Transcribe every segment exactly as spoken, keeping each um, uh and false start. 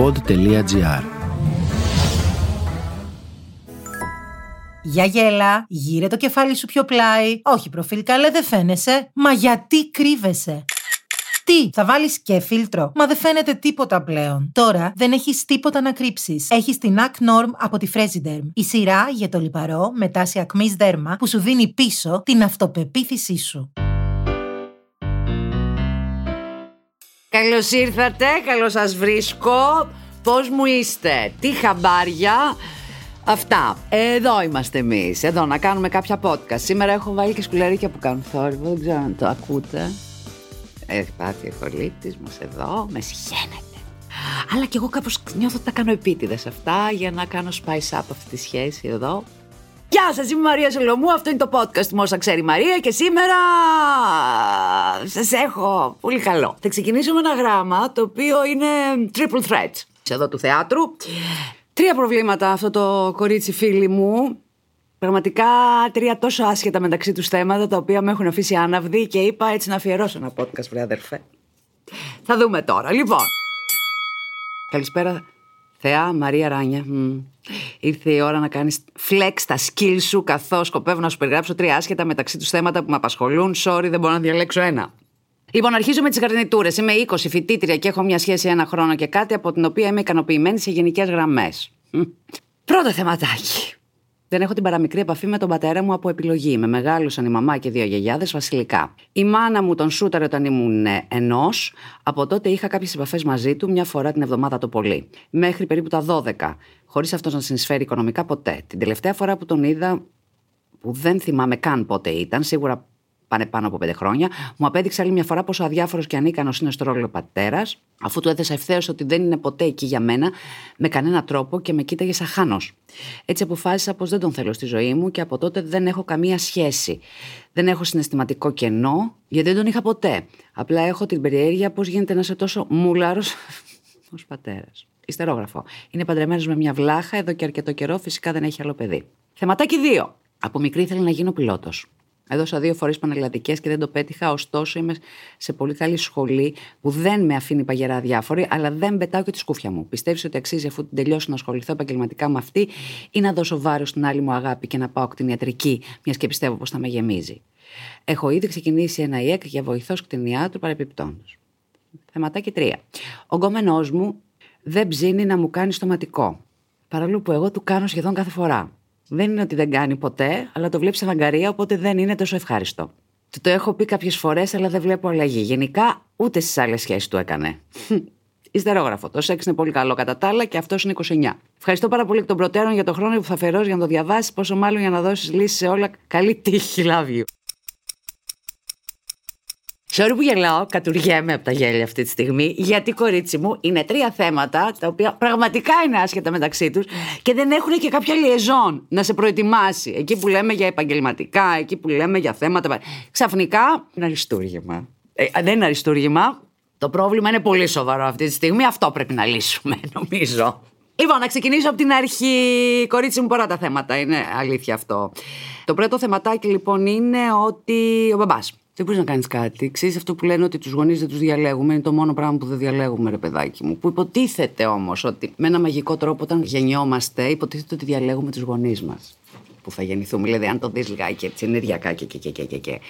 pod.gr. Για γέλα, γύρε το κεφάλι σου πιο πλάι. Όχι προφίλ καλέ, δεν φαίνεσαι. Μα γιατί κρύβεσαι? Τι, θα βάλεις και φίλτρο? Μα δεν φαίνεται τίποτα πλέον. Τώρα δεν έχεις τίποτα να κρύψεις. Έχεις την AcNorm από τη Frezyderm. Η σειρά για το λιπαρό, μετάσι ακμής δέρμα που σου δίνει πίσω την αυτοπεποίθησή σου. Καλώς ήρθατε, καλώς σας βρίσκω. Πώς μου είστε, τι χαμπάρια? Αυτά. Εδώ είμαστε εμείς. Εδώ να κάνουμε κάποια podcast. Σήμερα έχω βάλει και σκουλαρίκια που κάνουν θόρυβο. Δεν ξέρω αν το ακούτε. Έχει πάθει εχολήπτης μας εδώ. Με συγχαίνεται. Αλλά και εγώ κάπως νιώθω ότι τα κάνω επίτηδες αυτά για να κάνω spice up αυτή τη σχέση εδώ. Γεια σας, είμαι η Μαρία Σολομού. Αυτό είναι το podcast μου, όσα ξέρει η Μαρία. Και σήμερα σας έχω πολύ καλό. Θα ξεκινήσω με ένα γράμμα το οποίο είναι triple threat. Εδώ του θεάτρου. Τρία προβλήματα αυτό το κορίτσι, φίλη μου. Πραγματικά τρία τόσο άσχετα μεταξύ τους θέματα, τα οποία με έχουν αφήσει άναυδη και είπα έτσι να αφιερώσω ένα podcast, βρε αδερφέ. Θα δούμε τώρα. Λοιπόν. Καλησπέρα, Θεά, Μαρία Ράνια. Μ. Ήρθε η ώρα να κάνεις flex τα skills σου, καθώς σκοπεύω να σου περιγράψω τρία άσχετα μεταξύ τους θέματα που με απασχολούν. Sorry, δεν μπορώ να διαλέξω ένα. Λοιπόν, αρχίζω με τις γαρνιτούρες. Είμαι είκοσι φοιτήτρια και έχω μια σχέση ένα χρόνο και κάτι, από την οποία είμαι ικανοποιημένη σε γενικές γραμμές. Πρώτο θεματάκι. Δεν έχω την παραμικρή επαφή με τον πατέρα μου από επιλογή. Με μεγάλωσαν η μαμά και δύο γιαγιάδες βασιλικά. Η μάνα μου τον σούταρε όταν ήμουν ενός. Από τότε είχα κάποιες επαφές μαζί του, μια φορά την εβδομάδα το πολύ. Μέχρι περίπου τα δώδεκα. Χωρίς αυτός να συνεισφέρει οικονομικά ποτέ. Την τελευταία φορά που τον είδα, που δεν θυμάμαι καν πότε ήταν, σίγουρα πάνε πάνω από πέντε χρόνια, μου απέδειξε άλλη μια φορά πόσο αδιάφορος και ανίκανος είναι στο ρόλο ο πατέρας, αφού του έθεσα ευθέως ότι δεν είναι ποτέ εκεί για μένα με κανένα τρόπο και με κοίταγε σαν χάνος. Έτσι αποφάσισα πως δεν τον θέλω στη ζωή μου και από τότε δεν έχω καμία σχέση. Δεν έχω συναισθηματικό κενό, γιατί δεν τον είχα ποτέ. Απλά έχω την περιέργεια πως γίνεται να είσαι τόσο μουλάρος ως πατέρας. Ιστερόγραφο. Είναι παντρεμένος με μια βλάχα εδώ και αρκετό καιρό, φυσικά δεν έχει άλλο παιδί. Θεματάκι δύο. Από μικρή ήθελα να γίνω πιλότος. Έδωσα δύο φορές πανελλαδικές και δεν το πέτυχα, ωστόσο είμαι σε πολύ καλή σχολή που δεν με αφήνει παγερά διάφορη, αλλά δεν πετάω και τη σκούφια μου. Πιστεύεις ότι αξίζει, αφού την τελειώσω, να ασχοληθώ επαγγελματικά με αυτή ή να δώσω βάρος στην άλλη μου αγάπη και να πάω κτηνιατρική, μιας και πιστεύω πως θα με γεμίζει? Έχω ήδη ξεκινήσει ένα ΙΕΚ για βοηθός κτηνιάτρου παρεπιπτόντος. Θεματάκι τρία. Ο γκόμενός μου δεν ψήνει να μου κάνει στοματικό, παρόλο που εγώ του κάνω σχεδόν κάθε φορά. Δεν είναι ότι δεν κάνει ποτέ, αλλά το βλέπει αναγκαρία, οπότε δεν είναι τόσο ευχάριστο. Του το έχω πει κάποιες φορές, αλλά δεν βλέπω αλλαγή. Γενικά, ούτε στις άλλες σχέσεις του έκανε. Ιστερόγραφο. Το σεξ είναι πολύ καλό κατά τα άλλα και αυτός είναι είκοσι εννιά. Ευχαριστώ πάρα πολύ εκ των προτέρων για τον χρόνο που θα αφαιρώσει για να το διαβάσει, πόσο μάλλον για να δώσει λύση σε όλα. Καλή τύχη, love you. Sorry που γελάω, κατουργέμαι από τα γέλια αυτή τη στιγμή, γιατί κορίτσι μου είναι τρία θέματα τα οποία πραγματικά είναι άσχετα μεταξύ τους και δεν έχουν και κάποια λιεζόν να σε προετοιμάσει. Εκεί που λέμε για επαγγελματικά, εκεί που λέμε για θέματα. Ξαφνικά είναι αριστούργημα. Ε, δεν είναι αριστούργημα. Το πρόβλημα είναι πολύ σοβαρό αυτή τη στιγμή. Αυτό πρέπει να λύσουμε, νομίζω. Λοιπόν, να ξεκινήσω από την αρχή. Κορίτσι μου, πολλά τα θέματα. Είναι αλήθεια αυτό. Το πρώτο θεματάκι λοιπόν είναι ότι ο μπαμπάς. Δεν μπορείς να κάνεις κάτι. Ξέρεις αυτό που λένε ότι τους γονείς δεν τους διαλέγουμε? Είναι το μόνο πράγμα που δεν διαλέγουμε, ρε παιδάκι μου. Που υποτίθεται όμως ότι με ένα μαγικό τρόπο, όταν γεννιόμαστε, υποτίθεται ότι διαλέγουμε τους γονείς μας που θα γεννηθούμε. Δηλαδή, αν το δεις λιγάκι έτσι, ενεργειακά και, και, και, και, και.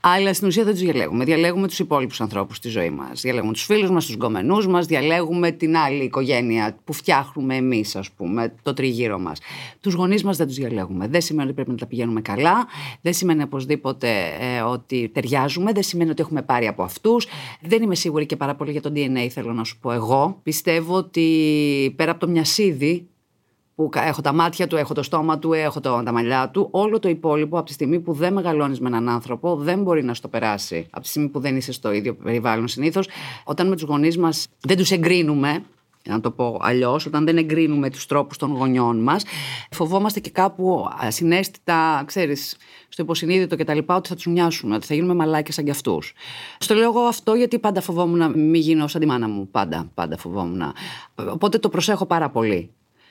Αλλά στην ουσία δεν τους διαλέγουμε. Διαλέγουμε τους υπόλοιπους ανθρώπους στη ζωή μας. Διαλέγουμε τους φίλους μας, τους γκομενούς μας, διαλέγουμε την άλλη οικογένεια που φτιάχνουμε εμείς, ας πούμε, το τριγύρω μας. Τους γονείς μας δεν τους διαλέγουμε. Δεν σημαίνει ότι πρέπει να τα πηγαίνουμε καλά. Δεν σημαίνει οπωσδήποτε ε, ότι ταιριάζουμε. Δεν σημαίνει ότι έχουμε πάρει από αυτούς. Δεν είμαι σίγουρη και πάρα πολύ για το ντι εν έι, θέλω να σου πω εγώ. Πιστεύω ότι πέρα από το μιασίδι, που έχω τα μάτια του, έχω το στόμα του, έχω το, τα μαλλιά του, όλο το υπόλοιπο από τη στιγμή που δεν μεγαλώνεις με έναν άνθρωπο δεν μπορεί να στο περάσει. Από τη στιγμή που δεν είσαι στο ίδιο περιβάλλον συνήθως, όταν με τους γονείς μας δεν τους εγκρίνουμε, να το πω αλλιώς, όταν δεν εγκρίνουμε τους τρόπους των γονιών μας, φοβόμαστε και κάπου ασυναίσθητα, ξέρεις, στο υποσυνείδητο και τα λοιπά, ότι θα τους μοιάσουμε, ότι θα γίνουμε μαλάκες σαν κι αυτούς. Στο λέω εγώ αυτό γιατί πάντα φοβόμουν να μην γίνω σαν τη μάνα μου. Πάντα, πάντα φοβόμουν. Οπότε το προσέχω πάρα πολύ.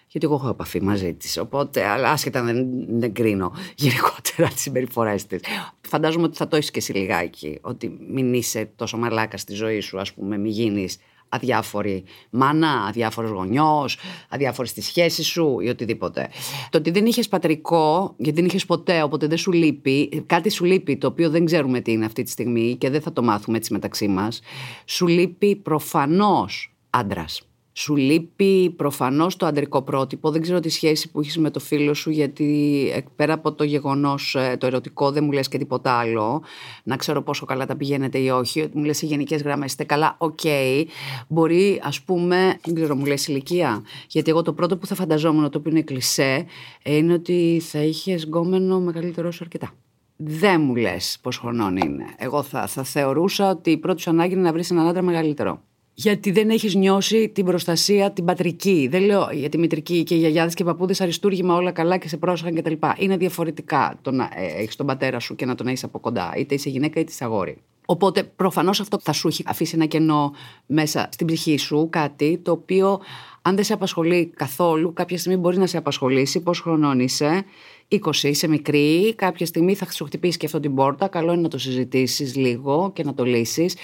Γιατί εγώ έχω επαφή μαζί της, οπότε, αλλά άσχετα δεν, δεν κρίνω γενικότερα τις συμπεριφορές της. Φαντάζομαι ότι θα το έχεις και εσύ λιγάκι, ότι μην είσαι τόσο μαλάκα στη ζωή σου, ας πούμε, μην γίνεις αδιάφορη μάνα, αδιάφορος γονιός, αδιάφορη στη σχέση σου ή οτιδήποτε. Το ότι δεν είχες πατρικό, γιατί δεν είχες ποτέ, οπότε δεν σου λείπει, κάτι σου λείπει το οποίο δεν ξέρουμε τι είναι αυτή τη στιγμή και δεν θα το μάθουμε έτσι μεταξύ μας. Σου λείπει προφανώς άντρας. Σου λείπει προφανώς το αντρικό πρότυπο. Δεν ξέρω τη σχέση που έχεις με το φίλο σου, γιατί πέρα από το γεγονός το ερωτικό δεν μου λες και τίποτα άλλο. Να ξέρω πόσο καλά τα πηγαίνετε ή όχι. Μου λες σε γενικές γραμμές είστε καλά. Οκ. Okay. Μπορεί, ας πούμε, δεν ξέρω, μου λες ηλικία. Γιατί εγώ το πρώτο που θα φανταζόμουν, το οποίο είναι κλισέ, είναι ότι θα είχες γκόμενο μεγαλύτερό σου αρκετά. Δεν μου λες πόσο χρονών είναι. Εγώ θα, θα θεωρούσα ότι η πρώτη σου ανάγκη είναι να βρεις έναν άντρα μεγαλύτερο. Γιατί δεν έχεις νιώσει την προστασία, την πατρική. Δεν λέω για τη μητρική και οι γιαγιάδες και οι παππούδες αριστούργημα όλα καλά και σε πρόσεχαν κτλ. Είναι διαφορετικά το να έχεις τον πατέρα σου και να τον έχεις από κοντά, είτε είσαι γυναίκα είτε είσαι αγόρι. Οπότε προφανώς αυτό θα σου έχει αφήσει ένα κενό μέσα στην ψυχή σου, κάτι το οποίο αν δεν σε απασχολεί καθόλου, κάποια στιγμή μπορεί να σε απασχολήσει. Πόσο χρονών είσαι, είκοσι, είσαι μικρή, κάποια στιγμή θα σου χτυπήσει και αυτό την πόρτα. Καλό είναι να το συζητήσεις λίγο και να το λύσεις.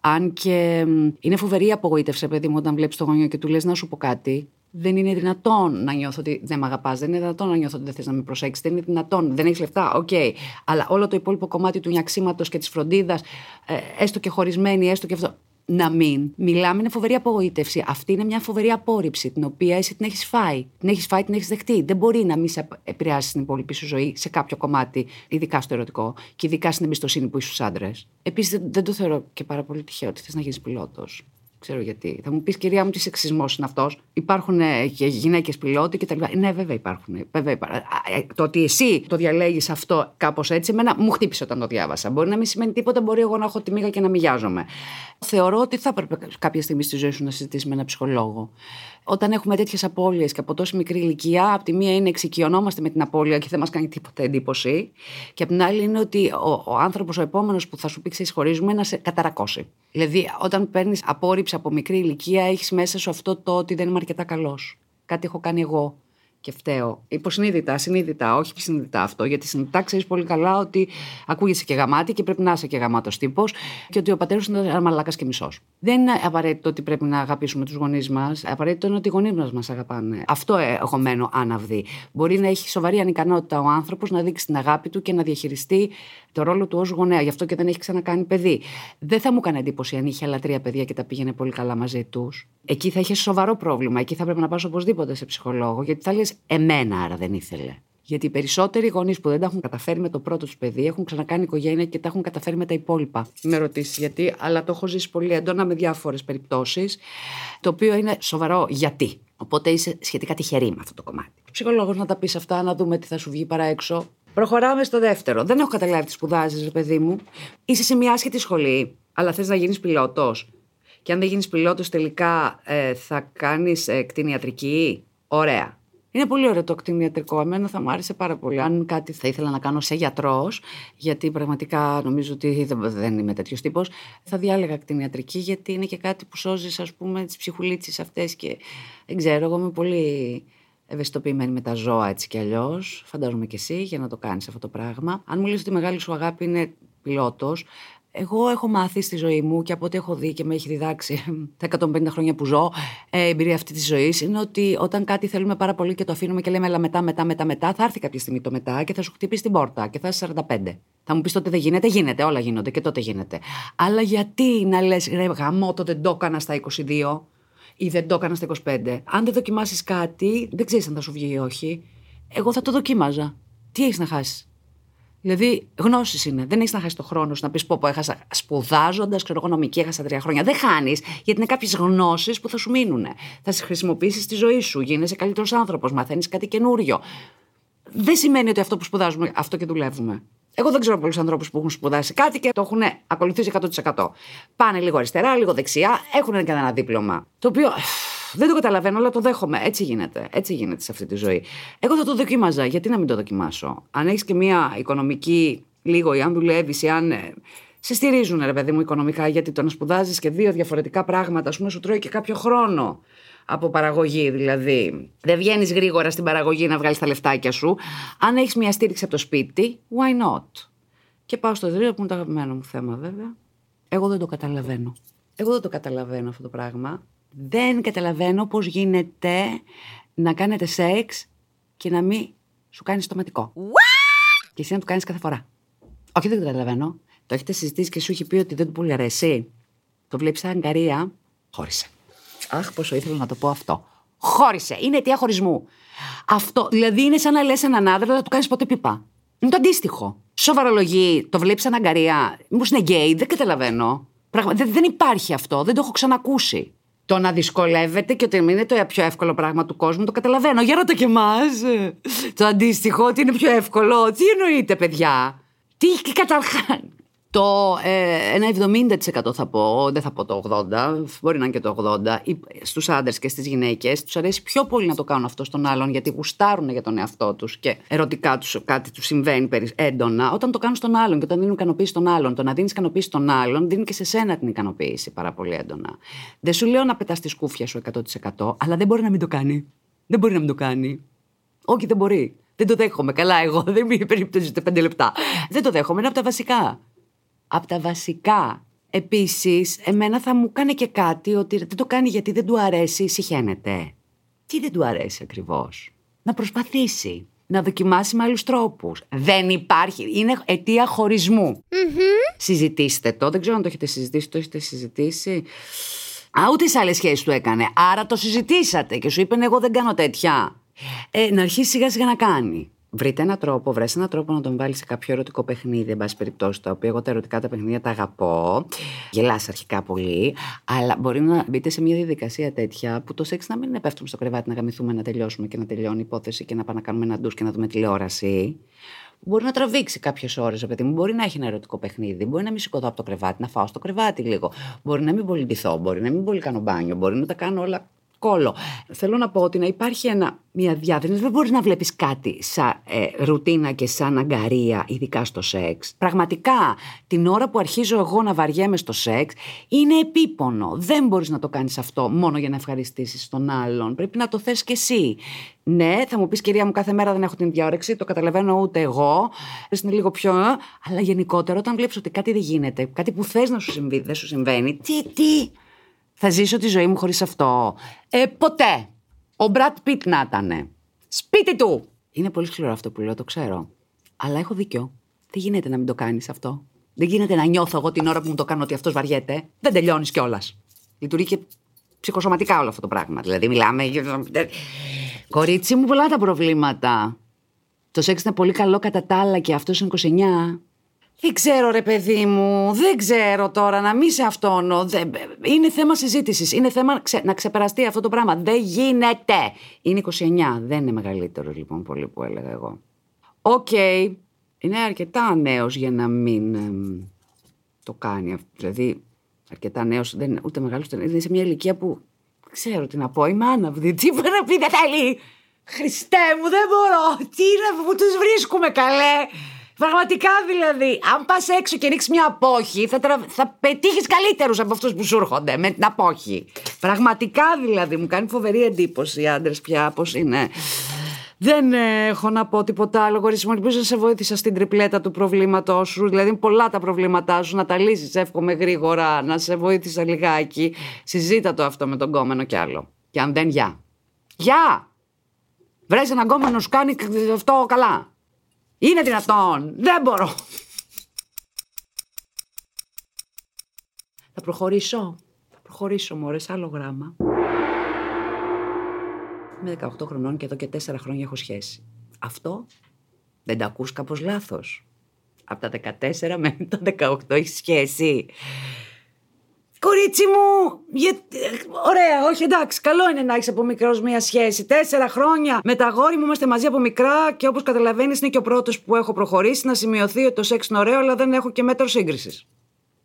Αν και είναι φοβερή η απογοήτευση, παιδί μου, όταν βλέπεις το γονιό και του λες να σου πω κάτι. Δεν είναι δυνατόν να νιώθω ότι δεν με αγαπάς, δεν είναι δυνατόν να νιώθω ότι δεν θες να με προσέξεις, δεν είναι δυνατόν, δεν έχεις λεφτά, οκ. Okay. Αλλά όλο το υπόλοιπο κομμάτι του νιαξίματος και της φροντίδας, έστω και χωρισμένη, έστω και αυτό. Να μην μιλάμε, είναι φοβερή απογοήτευση. Αυτή είναι μια φοβερή απόρριψη, την οποία εσύ την έχεις φάει. Την έχεις φάει, την έχεις δεχτεί. Δεν μπορεί να μην σε επηρεάσει στην υπόλοιπη σου ζωή σε κάποιο κομμάτι, ειδικά στο ερωτικό και ειδικά στην εμπιστοσύνη που είσαι στους άντρες. Επίσης, δεν το θεωρώ και πάρα πολύ τυχαίο ότι θες να γίνεις πιλότος. Ξέρω γιατί. Θα μου πεις, κυρία μου, τι σεξισμός είναι αυτός. Υπάρχουν και γυναίκες πιλότοι και τα λοιπά. Ναι, βέβαια υπάρχουν. Βέβαια υπάρχουν. Το ότι εσύ το διαλέγεις αυτό κάπως έτσι, εμένα μου χτύπησε όταν το διάβασα. Μπορεί να μην σημαίνει τίποτα, μπορεί εγώ να έχω τη μύγα και να μυγιάζομαι. Θεωρώ ότι θα έπρεπε κάποια στιγμή στη ζωή σου να συζητήσεις με έναν ψυχολόγο. Όταν έχουμε τέτοιες απώλειες και από τόσο μικρή ηλικία, από τη μία είναι εξοικειωνόμαστε με την απώλεια και δεν μας κάνει τίποτα εντύπωση. Και από την άλλη είναι ότι ο, ο άνθρωπος ο επόμενος που θα σου πει ξέρεις χωρίζουμε να σε καταρακώσει. Δηλαδή, όταν παίρνεις απόρριψη από μικρή ηλικία, έχεις μέσα σου αυτό το ότι δεν είμαι αρκετά καλός. Κάτι έχω κάνει εγώ και φταίω. Υποσυνείδητα, ασυνείδητα, όχι συνειδητά αυτό. Γιατί συνειδητά ξέρεις πολύ καλά ότι ακούγεσαι και γαμάτη και πρέπει να είσαι και γαμάτος τύπος και ότι ο πατέρας είναι ένα μαλάκας και μισός. Δεν είναι απαραίτητο ότι πρέπει να αγαπήσουμε τους γονείς μας. Απαραίτητο είναι ότι οι γονείς μας μας αγαπάνε. Αυτό έχω μένω άναυδη. Μπορεί να έχει σοβαρή ανικανότητα ο άνθρωπος να δείξει την αγάπη του και να διαχειριστεί το ρόλο του ως γονέα. Γι' αυτό και δεν έχει ξανακάνει παιδί. Δεν θα μου έκανε εντύπωση αν είχε άλλα τρία παιδιά και τα πήγαινε πολύ καλά μαζί τους. Εκεί θα είχε σοβαρό πρόβλημα. Εκεί θα πρέπει να πας οπωσδήποτε σε ψυχολόγο, γιατί θα λες εμένα άρα δεν ήθελε. Γιατί οι περισσότεροι γονείς που δεν τα έχουν καταφέρει με το πρώτο τους παιδί έχουν ξανακάνει οικογένεια και τα έχουν καταφέρει με τα υπόλοιπα. Με ρωτήσεις γιατί, αλλά το έχω ζήσει πολύ έντονα με διάφορες περιπτώσεις, το οποίο είναι σοβαρό γιατί. Οπότε είσαι σχετικά τυχερή με αυτό το κομμάτι. Ο ψυχολόγος να τα πεις αυτά, να δούμε τι θα σου βγει παρά έξω. Προχωράμε στο δεύτερο. Δεν έχω καταλάβει τι σπουδάζεις, ρε παιδί μου. Είσαι σε μια άσχετη σχολή, αλλά θες να γίνεις πιλότος. Και αν δεν γίνεις πιλότος, τελικά ε, θα κάνεις ε, κτηνιατρική. Ωραία. Είναι πολύ ωραίο το κτηνιατρικό. Εμένα θα μου άρεσε πάρα πολύ. Αν κάτι θα ήθελα να κάνω σε γιατρός, γιατί πραγματικά νομίζω ότι δεν είμαι τέτοιος τύπος, θα διάλεγα κτηνιατρική, γιατί είναι και κάτι που σώζεις, ας πούμε, τις ψυχουλίτσες αυτές. Και δεν ξέρω, εγώ είμαι πολύ ευαισθητοποιημένη με τα ζώα έτσι κι αλλιώς. Φαντάζομαι κι εσύ για να το κάνεις αυτό το πράγμα. Αν μου λες ότι η μεγάλη σου αγάπη είναι πιλότος. Εγώ έχω μάθει στη ζωή μου και από ό,τι έχω δει και με έχει διδάξει τα εκατόν πενήντα χρόνια που ζω, ε, εμπειρία αυτή τη ζωή, είναι ότι όταν κάτι θέλουμε πάρα πολύ και το αφήνουμε και λέμε αλλά μετά, μετά, μετά, μετά, θα έρθει κάποια στιγμή το μετά και θα σου χτυπήσει την πόρτα και θα είσαι σαράντα πέντε. Θα μου πεις τότε δεν γίνεται, γίνεται, όλα γίνονται και τότε γίνεται. Αλλά γιατί να λες ρε γαμώ, τότε το έκανα στα είκοσι δύο ή δεν το έκανα στα είκοσι πέντε. Αν δεν δοκιμάσεις κάτι, δεν ξέρεις αν θα σου βγει ή όχι. Εγώ θα το δοκίμαζα. Τι έχεις να χάσεις. Δηλαδή, γνώσεις είναι. Δεν έχεις να χάσεις το χρόνο σου να πεις πω πω έχασα σπουδάζοντας, ξέρω εγώ νομική, έχασα τρία χρόνια. Δεν χάνεις, γιατί είναι κάποιες γνώσεις που θα σου μείνουν. Θα τις χρησιμοποιήσεις στη ζωή σου, γίνεσαι καλύτερος άνθρωπος, μαθαίνεις κάτι καινούριο. Δεν σημαίνει ότι αυτό που σπουδάζουμε, αυτό και δουλεύουμε. Εγώ δεν ξέρω πολλούς ανθρώπους που έχουν σπουδάσει κάτι και το έχουν ακολουθήσει εκατό τοις εκατό. Πάνε λίγο αριστερά, λίγο δεξιά, έχουν και ένα δίπλωμα. Το οποίο δεν το καταλαβαίνω, αλλά το δέχομαι. Έτσι γίνεται. Έτσι γίνεται σε αυτή τη ζωή. Εγώ θα το δοκίμαζα. Γιατί να μην το δοκιμάσω. Αν έχεις και μια οικονομική λίγο, ή αν δουλεύεις, ή αν σε στηρίζουν, ρε παιδί μου, οικονομικά, γιατί το να σπουδάζεις και δύο διαφορετικά πράγματα, ας πούμε, σου τρώει και κάποιο χρόνο από παραγωγή. Δηλαδή, δεν βγαίνεις γρήγορα στην παραγωγή να βγάλεις τα λεφτάκια σου. Αν έχεις μια στήριξη από το σπίτι, why not. Και πάω στο τρίτο που είναι το αγαπημένο μου θέμα, βέβαια. Εγώ δεν το καταλαβαίνω. εγώ δεν το καταλαβαίνω αυτό το πράγμα. Δεν καταλαβαίνω πώς γίνεται να κάνετε σεξ και να μην σου κάνει στοματικό. What? Και εσύ να του κάνεις κάθε φορά. Όχι, δεν το καταλαβαίνω. Το έχετε συζητήσει και σου έχει πει ότι δεν του πολύ αρέσει. Το βλέπεις σαν αγκαρία. Χώρισε. Αχ, πόσο ήθελα να το πω αυτό. Χώρισε. Είναι αιτία χωρισμού. Αυτό. Δηλαδή είναι σαν να λες έναν άντρα να του κάνεις ποτέ πίπα. Είναι το αντίστοιχο. Σοβαρολογεί, το βλέπεις σαν αγκαρία. Μήπως είναι γκέι, δεν καταλαβαίνω. Πραγμα... Δεν, δεν υπάρχει αυτό. Δεν το έχω ξανακούσει. Το να δυσκολεύεται και ότι μην είναι το πιο εύκολο πράγμα του κόσμου, το καταλαβαίνω. Για ρώτα και εμάς. Το αντίστοιχο, ότι είναι πιο εύκολο. Τι εννοείτε, παιδιά. Τι καταρχάς. Το ε, ένα εβδομήντα τοις εκατό θα πω, δεν θα πω το ογδόντα τοις εκατό, μπορεί να είναι και το ογδόντα τοις εκατό, στους άντρες και στις γυναίκες τους αρέσει πιο πολύ να το κάνουν αυτό στον άλλον, γιατί γουστάρουν για τον εαυτό τους και ερωτικά τους κάτι τους συμβαίνει έντονα, όταν το κάνουν στον άλλον και όταν δίνουν ικανοποίηση στον άλλον. Το να δίνεις ικανοποίηση στον άλλον δίνει και σε σένα την ικανοποίηση πάρα πολύ έντονα. Δεν σου λέω να πετάς τη σκούφια σου εκατό τοις εκατό, αλλά δεν μπορεί να μην το κάνει. Δεν μπορεί να μην το κάνει. Όχι, δεν μπορεί. Δεν το δέχομαι. Καλά, εγώ δεν είμαι περίπτωση πέντε λεπτά. Δεν το δέχομαι. Είναι από τα βασικά. Από τα βασικά. Επίσης, εμένα θα μου κάνει και κάτι ότι δεν το κάνει γιατί δεν του αρέσει, συχαίνεται. Τι δεν του αρέσει ακριβώς? Να προσπαθήσει, να δοκιμάσει με άλλους τρόπους. Δεν υπάρχει, είναι αιτία χωρισμού. Mm-hmm. Συζητήστε το, δεν ξέρω αν το έχετε συζητήσει, το έχετε συζητήσει. Α, ούτε σε άλλες σχέσεις του έκανε, άρα το συζητήσατε και σου είπε εγώ δεν κάνω τέτοια. Ε, να αρχίσει σιγά σιγά να κάνει. Βρείτε έναν τρόπο, βρες έναν τρόπο να τον βάλεις σε κάποιο ερωτικό παιχνίδι, εν πάση περιπτώσει, τα οποία εγώ τα ερωτικά τα παιχνίδια τα αγαπώ. Γελάς αρχικά πολύ, αλλά μπορεί να μπείτε σε μια διαδικασία τέτοια που το σεξ να μην είναι πέφτουμε στο κρεβάτι, να γαμηθούμε, να τελειώσουμε και να τελειώνει η υπόθεση και να πάμε να κάνουμε ένα ντους και να δούμε τηλεόραση. Μπορεί να τραβήξει κάποιες ώρες, παιδί μου. Μπορεί να έχει ένα ερωτικό παιχνίδι. Μπορεί να μην σηκωθώ από το κρεβάτι, να φάω στο κρεβάτι λίγο. Μπορεί να μην πολύ ντυθώ, μπορεί να μην πολύ κάνω μπάνιο, μπορεί να τα κάνω όλα. Κόλο. Θέλω να πω ότι να υπάρχει ένα, μια διάθεση. Δεν μπορείς να βλέπεις κάτι σαν ε, ρουτίνα και σαν αγκαρία, ειδικά στο σεξ. Πραγματικά, την ώρα που αρχίζω εγώ να βαριέμαι στο σεξ, είναι επίπονο. Δεν μπορείς να το κάνεις αυτό μόνο για να ευχαριστήσεις τον άλλον. Πρέπει να το θες κι εσύ. Ναι, θα μου πεις, κυρία μου, κάθε μέρα δεν έχω την διόρεξη, το καταλαβαίνω ούτε εγώ. Είναι λίγο πιο. Αλλά γενικότερα, όταν βλέπεις ότι κάτι δεν γίνεται, κάτι που θες να σου συμβεί, δεν σου συμβαίνει. Τι, τι. Θα ζήσω τη ζωή μου χωρίς αυτό. Ε, ποτέ. Ο Μπρατ Πιτ να ήτανε. Σπίτι του. Είναι πολύ σκληρό αυτό που λέω, το ξέρω. Αλλά έχω δίκιο. Δεν γίνεται να μην το κάνεις αυτό. Δεν γίνεται να νιώθω εγώ την ώρα που μου το κάνω ότι αυτός βαριέται. Δεν τελειώνεις κιόλας. Λειτουργεί και ψυχοσωματικά όλο αυτό το πράγμα. Δηλαδή, μιλάμε. Κορίτσι μου, πολλά τα προβλήματα. Το σεξ είναι πολύ καλό κατά τα άλλα και αυτός είναι είκοσι εννιά. Δεν ξέρω ρε παιδί μου, δεν ξέρω τώρα να μην σε αυτόνο. Δεν... Είναι θέμα συζήτησης, είναι θέμα ξε... να ξεπεραστεί αυτό το πράγμα. Δεν γίνεται. Είναι είκοσι εννιά, δεν είναι μεγαλύτερο λοιπόν πολύ που έλεγα εγώ. Οκ, okay. Είναι αρκετά νέος για να μην εμ, το κάνει. Δηλαδή αρκετά νέος, δεν είναι ούτε μεγάλος, δεν είναι σε μια ηλικία που δεν ξέρω τι να πω. Είμαι άναυδη, τι μπορεί να πει δεν θέλει. Χριστέ μου δεν μπορώ, τι να που τους βρίσκουμε καλέ. Πραγματικά δηλαδή, αν πας έξω και ρίξεις μια απόχη, θα, τρα... θα πετύχεις καλύτερους από αυτούς που σου έρχονται με την απόχη. Πραγματικά δηλαδή, μου κάνει φοβερή εντύπωση οι άντρες πια πώς είναι. Δεν έχω να πω τίποτα άλλο, κορίτσι μου. Ελπίζω να σε βοήθησα στην τριπλέτα του προβλήματός σου. Δηλαδή, πολλά τα προβλήματά σου να τα λύσεις, εύχομαι γρήγορα, να σε βοήθησα λιγάκι. Συζήτα το αυτό με τον κόμενο κι άλλο. Και αν δεν, γεια. Γεια! Βρες έναν κόμενο, σου κάνει αυτό καλά. Είναι δυνατόν. Δεν μπορώ. Θα προχωρήσω. Θα προχωρήσω, μωρέ, σε άλλο γράμμα. Είμαι δεκαοκτώ χρονών και εδώ και τέσσερα χρόνια έχω σχέση. Αυτό δεν τα ακούς κάπως λάθος. Από τα δεκατέσσερα μέχρι τα δεκαοκτώ έχει σχέση. Κορίτσι μου, για... ωραία, όχι εντάξει, καλό είναι να έχεις από μικρός μία σχέση. Τέσσερα χρόνια με τα αγόρι μου είμαστε μαζί από μικρά και όπως καταλαβαίνεις είναι και ο πρώτος που έχω προχωρήσει. Να σημειωθεί ότι το σεξ είναι ωραίο, αλλά δεν έχω και μέτρο σύγκρισης.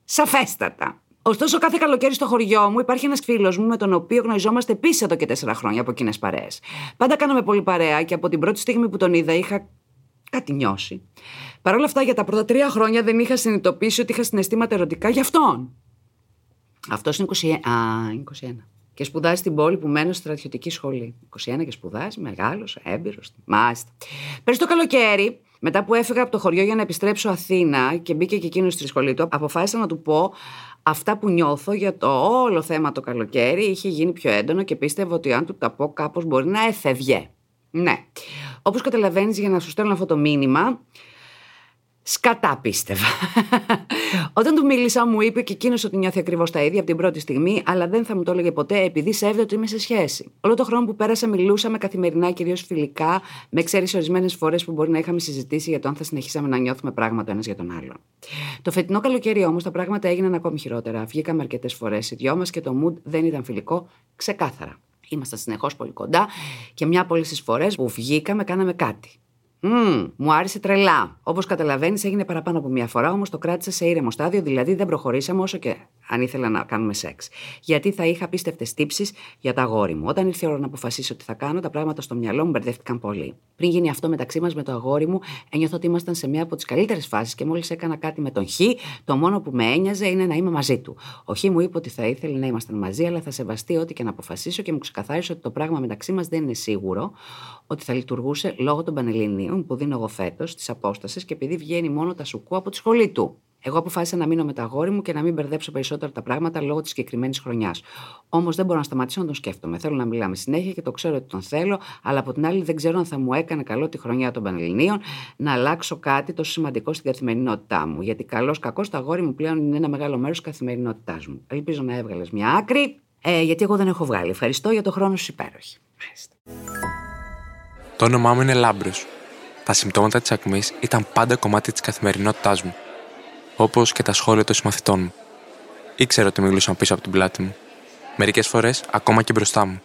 Σαφέστατα. Ωστόσο, κάθε καλοκαίρι στο χωριό μου υπάρχει ένας φίλος μου με τον οποίο γνωριζόμαστε επίσης εδώ και τέσσερα χρόνια από κοινές παρέες. Πάντα κάναμε πολύ παρέα και από την πρώτη στιγμή που τον είδα είχα κάτι νιώσει. Παρ' όλα αυτά, για τα πρώτα τρία χρόνια δεν είχα συνειδητοποιήσει ότι είχα συναισθήματα ερωτικά για αυτόν. Αυτός είναι είκοσι ένα και σπουδάζει στην πόλη που μένω στη στρατιωτική σχολή. είκοσι ένα και σπουδάζει, μεγάλος, έμπειρος, μάλιστα. Πέρσι το καλοκαίρι Μετά που έφυγα από το χωριό για να επιστρέψω Αθήνα και μπήκε και εκείνος στη σχολή του, αποφάσισα να του πω αυτά που νιώθω για το όλο θέμα το καλοκαίρι. Είχε γίνει πιο έντονο και πίστευα ότι αν του τα πω κάπως μπορεί να εφευγε. Ναι. Όπως καταλαβαίνεις, για να σου στέλνω αυτό το μήνυμα, σκατά πίστευα. Όταν του μίλησα, μου είπε και εκείνος ότι νιώθει ακριβώς τα ίδια από την πρώτη στιγμή, αλλά δεν θα μου το έλεγε ποτέ επειδή σέβεται ότι είμαι σε σχέση. Όλο το χρόνο που πέρασα, μιλούσαμε καθημερινά, κυρίως φιλικά, με εξαίρεση ορισμένες φορές που μπορεί να είχαμε συζητήσει για το αν θα συνεχίσαμε να νιώθουμε πράγματα ένας για τον άλλον. Το φετινό καλοκαίρι όμως τα πράγματα έγιναν ακόμη χειρότερα. Βγήκαμε αρκετές φορές οι δυο μας και το mood δεν ήταν φιλικό, ξεκάθαρα. Ήμασταν συνεχώς πολύ κοντά και μια από όλες τις φορές που βγήκαμε, κάναμε κάτι. Mm, μου άρεσε τρελά. Όπως καταλαβαίνεις, έγινε παραπάνω από μία φορά, όμως το κράτησα σε ήρεμο στάδιο, δηλαδή δεν προχωρήσαμε όσο και αν ήθελα να κάνουμε σεξ. Γιατί θα είχα απίστευτες τύψεις για τα αγόρι μου. Όταν ήρθε η ώρα να αποφασίσω τι θα κάνω, τα πράγματα στο μυαλό μου μπερδεύτηκαν πολύ. Πριν γίνει αυτό μεταξύ μας με το αγόρι μου, ένιωθα ότι ήμασταν σε μία από τις καλύτερες φάσεις και μόλις έκανα κάτι με τον Χ, το μόνο που με ένοιαζε είναι να είμαι μαζί του. Ο Χ μου είπε ότι θα ήθελε να ήμασταν μαζί, αλλά θα σεβαστεί ό,τι και να αποφασίσω και μου ξεκαθάρισε ότι το πράγμα μεταξύ μας δεν είναι σίγουρο ότι θα λειτουργούσε λόγω των Πανελληνίων που δίνω εγώ φέτος, της απόστασης και επειδή βγαίνει μόνο τα σουκού από τη σχολή του. Εγώ αποφάσισα να μείνω με τα αγόρι μου και να μην μπερδέψω περισσότερα τα πράγματα λόγω της συγκεκριμένης χρονιάς. Όμως δεν μπορώ να σταματήσω να τον σκέφτομαι. Θέλω να μιλάμε συνέχεια και το ξέρω ότι τον θέλω, αλλά από την άλλη δεν ξέρω αν θα μου έκανε καλό τη χρονιά των Πανελληνίων να αλλάξω κάτι τόσο σημαντικό στην καθημερινότητά μου. Γιατί καλώς κακώς το αγόρι μου πλέον είναι ένα μεγάλο μέρος της καθημερινότητάς μου. Ελπίζω να έβγαλες μια άκρη, ε, γιατί εγώ δεν έχω βγάλει. Ευχαριστώ για το χρόνο σου, υπέροχη. Το όνομά μου είναι Λάμπρος. Τα συμπτώματα της ακμής ήταν πάντα κομμάτι της καθημερινότητάς μου, όπως και τα σχόλια των συμμαθητών μου. Ήξερα ότι μιλούσαν πίσω από την πλάτη μου, μερικές φορές ακόμα και μπροστά μου.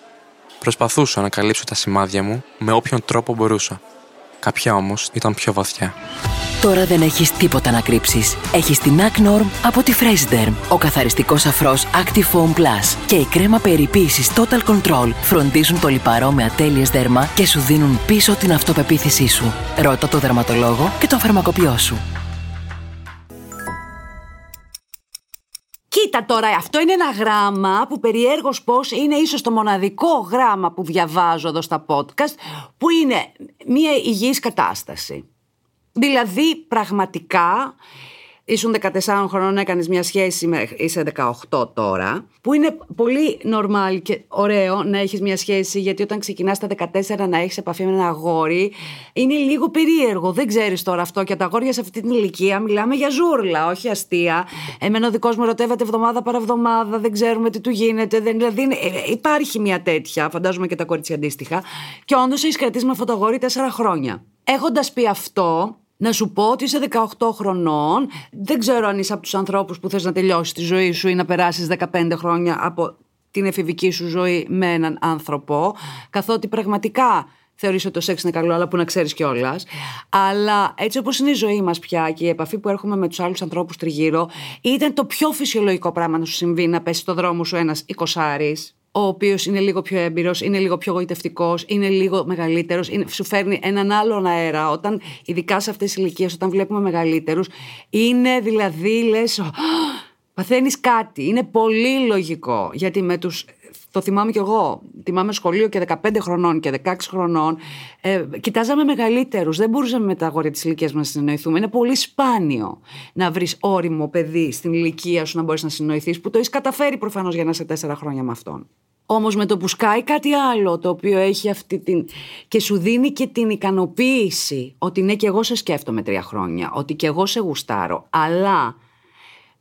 Προσπαθούσα να καλύψω τα σημάδια μου με όποιον τρόπο μπορούσα. Κάποια όμως ήταν πιο βαθιά. Τώρα δεν έχεις τίποτα να κρύψεις. Έχεις την AcNorm από τη Frezyderm, ο καθαριστικός αφρός Actifoam Plus και η κρέμα περιποίησης Total Control φροντίζουν το λιπαρό με ατέλειες δέρμα και σου δίνουν πίσω την αυτοπεποίθησή σου. Ρώτα τον δερματολόγο και τον φαρμακοποιό σου. Κοίτα τώρα, αυτό είναι ένα γράμμα που περιέργως πώς είναι ίσως το μοναδικό γράμμα που διαβάζω εδώ στα podcast, που είναι μια υγιής κατάσταση. Δηλαδή, πραγματικά, ήσουν δεκατεσσάρων χρονών, έκανες μια σχέση, είσαι δεκαοκτώ τώρα, που είναι πολύ normal και ωραίο να έχεις μια σχέση, γιατί όταν ξεκινάς τα δεκατέσσερα να έχεις επαφή με ένα αγόρι, είναι λίγο περίεργο, δεν ξέρεις τώρα αυτό. Και τα αγόρια σε αυτή την ηλικία μιλάμε για ζούρλα, όχι αστεία. Εμένα ο δικός μου ερωτεύεται εβδομάδα παρά εβδομάδα, δεν ξέρουμε τι του γίνεται. Δεν, δηλαδή, υπάρχει μια τέτοια, φαντάζομαι και τα κορίτσια αντίστοιχα. Και όντως έχεις κρατήσει με αυτό το αγόρι τέσσερα χρόνια. Έχοντας πει αυτό, να σου πω ότι είσαι δεκαοκτώ χρονών, δεν ξέρω αν είσαι από τους ανθρώπους που θες να τελειώσεις τη ζωή σου ή να περάσεις δεκαπέντε χρόνια από την εφηβική σου ζωή με έναν άνθρωπο, καθότι πραγματικά θεωρείς ότι το σεξ είναι καλό, αλλά που να ξέρεις κιόλας. Αλλά έτσι όπως είναι η ζωή μας πια και η επαφή που έχουμε με τους άλλους ανθρώπους τριγύρω, ήταν το πιο φυσιολογικό πράγμα να σου συμβεί να πέσει στο δρόμο σου ένας εικοσάρης, ο οποίος είναι λίγο πιο έμπειρος, είναι λίγο πιο γοητευτικός, είναι λίγο μεγαλύτερος, είναι, σου φέρνει έναν άλλον αέρα, όταν, ειδικά σε αυτές τις ηλικίες, όταν βλέπουμε μεγαλύτερους, είναι δηλαδή, λες, παθαίνεις κάτι, είναι πολύ λογικό, γιατί με τους, το θυμάμαι κι εγώ, θυμάμαι σχολείο και δεκαπέντε χρονών και δεκαέξι χρονών, ε, κοιτάζαμε μεγαλύτερους, δεν μπορούσαμε με τα αγόρια της ηλικίας μας να συνεννοηθούμε, είναι πολύ σπάνιο να βρεις όριμο παιδί στην ηλικία σου να μπορείς να συνεννοηθείς, που το έχεις καταφέρει προφανώς για να είσαι τέσσερα χρόνια με αυτόν. Όμως με το που σκάει κάτι άλλο, το οποίο έχει αυτή την... και σου δίνει και την ικανοποίηση ότι ναι, και εγώ σε σκέφτομαι τρία χρόνια, ότι και εγώ σε γουστάρω, αλλά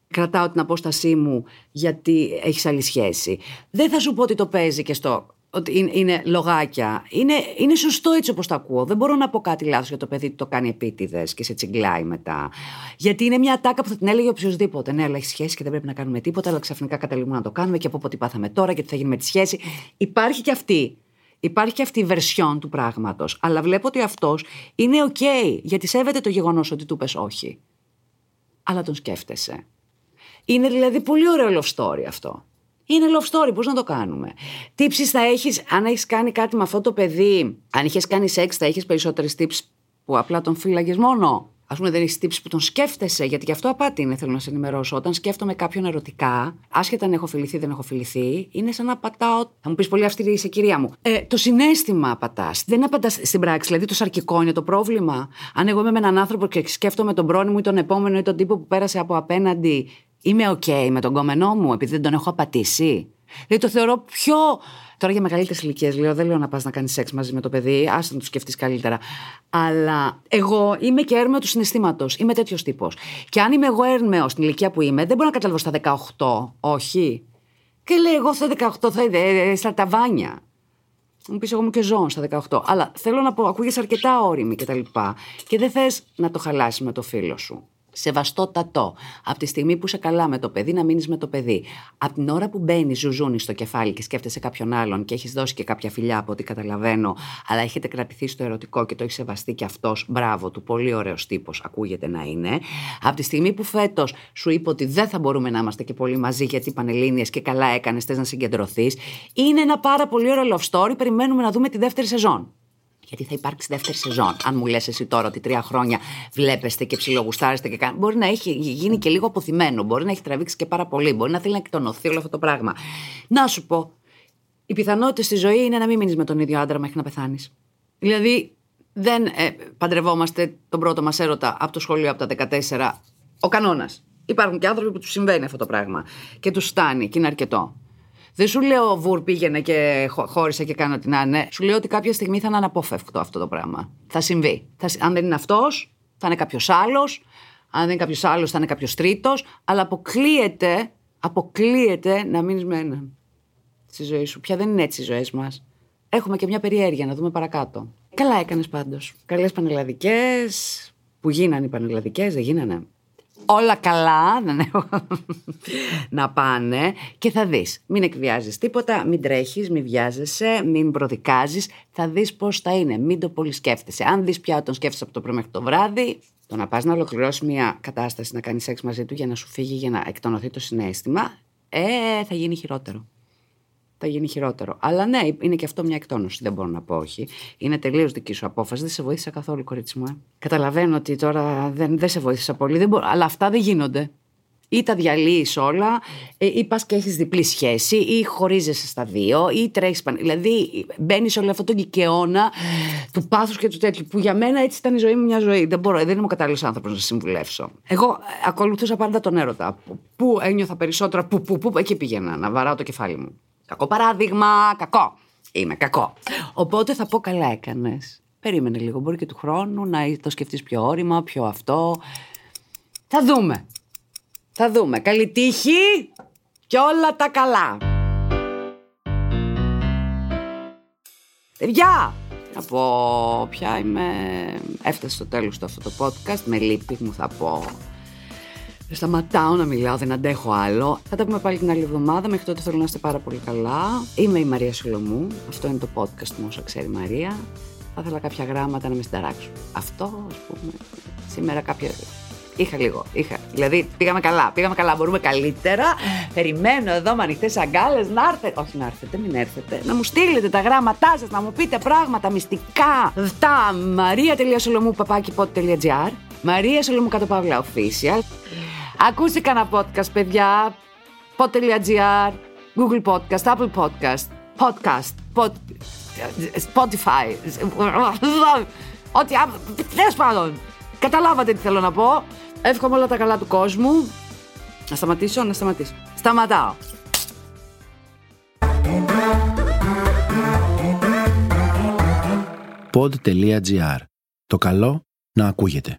κρατάω την απόστασή μου γιατί έχεις άλλη σχέση. Δεν θα σου πω ότι το παίζει και στο... ότι είναι λογάκια. Είναι, είναι σωστό έτσι όπως το ακούω. Δεν μπορώ να πω κάτι λάθος για το παιδί που το κάνει επίτηδες και σε τσιγκλάει μετά. Γιατί είναι μια ατάκα που θα την έλεγε οποιοδήποτε. Ναι, αλλά έχει σχέση και δεν πρέπει να κάνουμε τίποτα, αλλά ξαφνικά καταλήγουμε να το κάνουμε και από πότε πάθαμε τώρα και τι θα γίνει με τη σχέση. Υπάρχει και αυτή. Υπάρχει και αυτή η βερσιόν του πράγματος. Αλλά βλέπω ότι αυτός είναι οκ, okay, γιατί σέβεται το γεγονός ότι του πες όχι. Αλλά τον σκέφτεσαι. Είναι δηλαδή πολύ ωραίο love story αυτό. Είναι love story, πώς να το κάνουμε. Τύψεις θα έχεις, αν έχεις κάνει κάτι με αυτό το παιδί, αν είχες κάνει σεξ, θα έχεις περισσότερες τύψεις που απλά τον φύλαγες μόνο. ας πούμε, δεν έχεις τύψει που τον σκέφτεσαι, γιατί και αυτό απάτη είναι, θέλω να σε ενημερώσω. Όταν σκέφτομαι κάποιον ερωτικά, άσχετα αν έχω φιληθεί ή δεν έχω φιληθεί, είναι σαν να απατάω. Θα μου πεις πολύ αυστηρή είσαι, κυρία μου. Ε, το συναίσθημα απατάς. Δεν απατάς στην πράξη. Δηλαδή, το σαρκικό είναι το πρόβλημα. Αν εγώ είμαι με έναν άνθρωπο και σκέφτομαι τον πρώην μου ή τον επόμενο ή τον τύπο που πέρασε από απέναντι, είμαι οκ okay με τον κόμενό μου, επειδή δεν τον έχω απατήσει. Δηλαδή, το θεωρώ πιο. Τώρα για μεγαλύτερες ηλικίες λέω, δεν λέω να πας να κάνεις σεξ μαζί με το παιδί, άστα να το σκεφτείς καλύτερα. Αλλά εγώ είμαι και έρμεο του συναισθήματος. Είμαι τέτοιος τύπος. Και αν είμαι εγώ έρμεο στην ηλικία που είμαι, δεν μπορώ να καταλάβω στα δεκαοκτώ, όχι. Και λέει, εγώ στα δεκαοκτώ θα είδε, στα ταβάνια. Μου πεις, εγώ μου και ζω στα δεκαοκτώ. Αλλά θέλω να πω, ακούγεσαι αρκετά όρημη κτλ. Και, και δεν θες να το χαλάσεις με το φίλο σου. Σεβαστότατο. Από τη στιγμή που είσαι καλά με το παιδί, να μείνεις με το παιδί. Από την ώρα που μπαίνεις, ζουζούνι στο κεφάλι και σκέφτεσαι κάποιον άλλον και έχεις δώσει και κάποια φιλιά από ό,τι καταλαβαίνω, αλλά έχετε κρατηθεί στο ερωτικό και το έχεις σεβαστεί κι αυτός, μπράβο του, πολύ ωραίος τύπος, ακούγεται να είναι. Από τη στιγμή που φέτος σου είπε ότι δεν θα μπορούμε να είμαστε και πολύ μαζί γιατί πανελλήνιες και καλά έκανες, θες να συγκεντρωθείς, είναι ένα πάρα πολύ ωραίο love story. Περιμένουμε να δούμε τη δεύτερη σεζόν. Γιατί θα υπάρξει δεύτερη σεζόν. Αν μου λες εσύ τώρα ότι τρία χρόνια βλέπεστε και ψιλογουστάρεστε και κάνει. Μπορεί να έχει γίνει και λίγο αποθυμένο, μπορεί να έχει τραβήξει και πάρα πολύ, μπορεί να θέλει να εκτονωθεί όλο αυτό το πράγμα. Να σου πω, οι πιθανότητες στη ζωή είναι να μην μείνεις με τον ίδιο άντρα μέχρι να πεθάνεις. Δηλαδή, δεν ε, παντρευόμαστε τον πρώτο μας έρωτα από το σχολείο, από τα δεκατέσσερα. Ο κανόνας. Υπάρχουν και άνθρωποι που τους συμβαίνει αυτό το πράγμα και τους φτάνει και είναι αρκετό. Δεν σου λέω βούρ πήγαινε και χώρισε και κάνω την άνε. Σου λέω ότι κάποια στιγμή θα είναι αναπόφευκτο αυτό το πράγμα. Θα συμβεί. Θα, αν δεν είναι αυτός, θα είναι κάποιος άλλος. Αν δεν είναι κάποιος άλλος, θα είναι κάποιος τρίτος. Αλλά αποκλείεται, αποκλείεται να μείνεις με έναν στη ζωή σου. Πια δεν είναι έτσι οι ζωές μας. Έχουμε και μια περιέργεια να δούμε παρακάτω. Καλά έκανες πάντως. Καλές πανελλαδικές. Που γίνανε οι πανελλαδικές, δεν γίνανε. Όλα καλά να πάνε και θα δεις. Μην εκβιάζεις τίποτα, μην τρέχεις, μην βιάζεσαι, μην προδικάζεις. Θα δεις πώς θα είναι, μην το πολύ σκέφτεσαι. Αν δεις πια τον σκέφτεσαι από το πρωί μέχρι το βράδυ, το να πας να ολοκληρώσεις μια κατάσταση, να κάνεις σεξ μαζί του για να σου φύγει, για να εκτονωθεί το συναίσθημα, ε, θα γίνει χειρότερο. Θα γίνει χειρότερο. Αλλά ναι, είναι και αυτό μια εκτόνωση. Δεν μπορώ να πω όχι. Είναι τελείως δική σου απόφαση. Δεν σε βοήθησα καθόλου, κορίτσι μου. Ε. Καταλαβαίνω ότι τώρα δεν, δεν σε βοήθησα πολύ. Δεν μπορώ, αλλά αυτά δεν γίνονται. Ή τα διαλύεις όλα, ή πας και έχεις διπλή σχέση, ή χωρίζεσαι στα δύο, ή τρέχεις. Παν... Δηλαδή μπαίνεις όλο αυτόν τον κικαιώνα του πάθους και του τέτοιου. Που για μένα έτσι ήταν η ζωή μου μια ζωή. Δεν μπορώ, δεν είμαι ο κατάλληλος άνθρωπος να συμβουλεύσω. Εγώ ακολουθούσα πάντα τον έρωτα. Πού ένιωθα περισσότερα, πού, πού, πού, εκεί πήγαινα να βαράω το κεφάλι μου. Κακό παράδειγμα, κακό. Είμαι κακό. Οπότε θα πω καλά έκανες. Περίμενε λίγο, μπορεί και του χρόνου να το σκεφτείς πιο όρημα, πιο αυτό. Θα δούμε. Θα δούμε. Καλή τύχη και όλα τα καλά. Παιδιά, από πια είμαι... Έφτασε στο τέλος του αυτό το podcast. Με λύπη μου θα πω. Σταματάω να μιλάω, δεν αντέχω άλλο. Θα τα πούμε πάλι την άλλη εβδομάδα. Μέχρι τότε θέλω να είστε πάρα πολύ καλά. Είμαι η Μαρία Σολομού. Αυτό είναι το podcast μου, όσα ξέρει η Μαρία. Θα ήθελα κάποια γράμματα να με συνταράξουν. Αυτό, ας πούμε. Σήμερα κάποια. Είχα λίγο. Είχα. Δηλαδή πήγαμε καλά. Πήγαμε καλά. Μπορούμε καλύτερα. Περιμένω εδώ με ανοιχτές αγκάλες να έρθετε. Όχι να έρθετε, μην έρθετε. Να μου στείλετε τα γράμματά σας, να μου πείτε πράγματα μυστικά. Τα maria.solomou.gr Μαρία Σολομού κάτω παύλα official. Ακούστε κανένα podcast, παιδιά. pod.gr, Google Podcast, Apple Podcast, Podcast, pod, Spotify. Ό,τι. Τέλος πάντων. Καταλάβατε τι θέλω να πω. Εύχομαι όλα τα καλά του κόσμου. Να σταματήσω, να σταματήσω. Σταματάω. pod.gr. Το καλό να ακούγεται.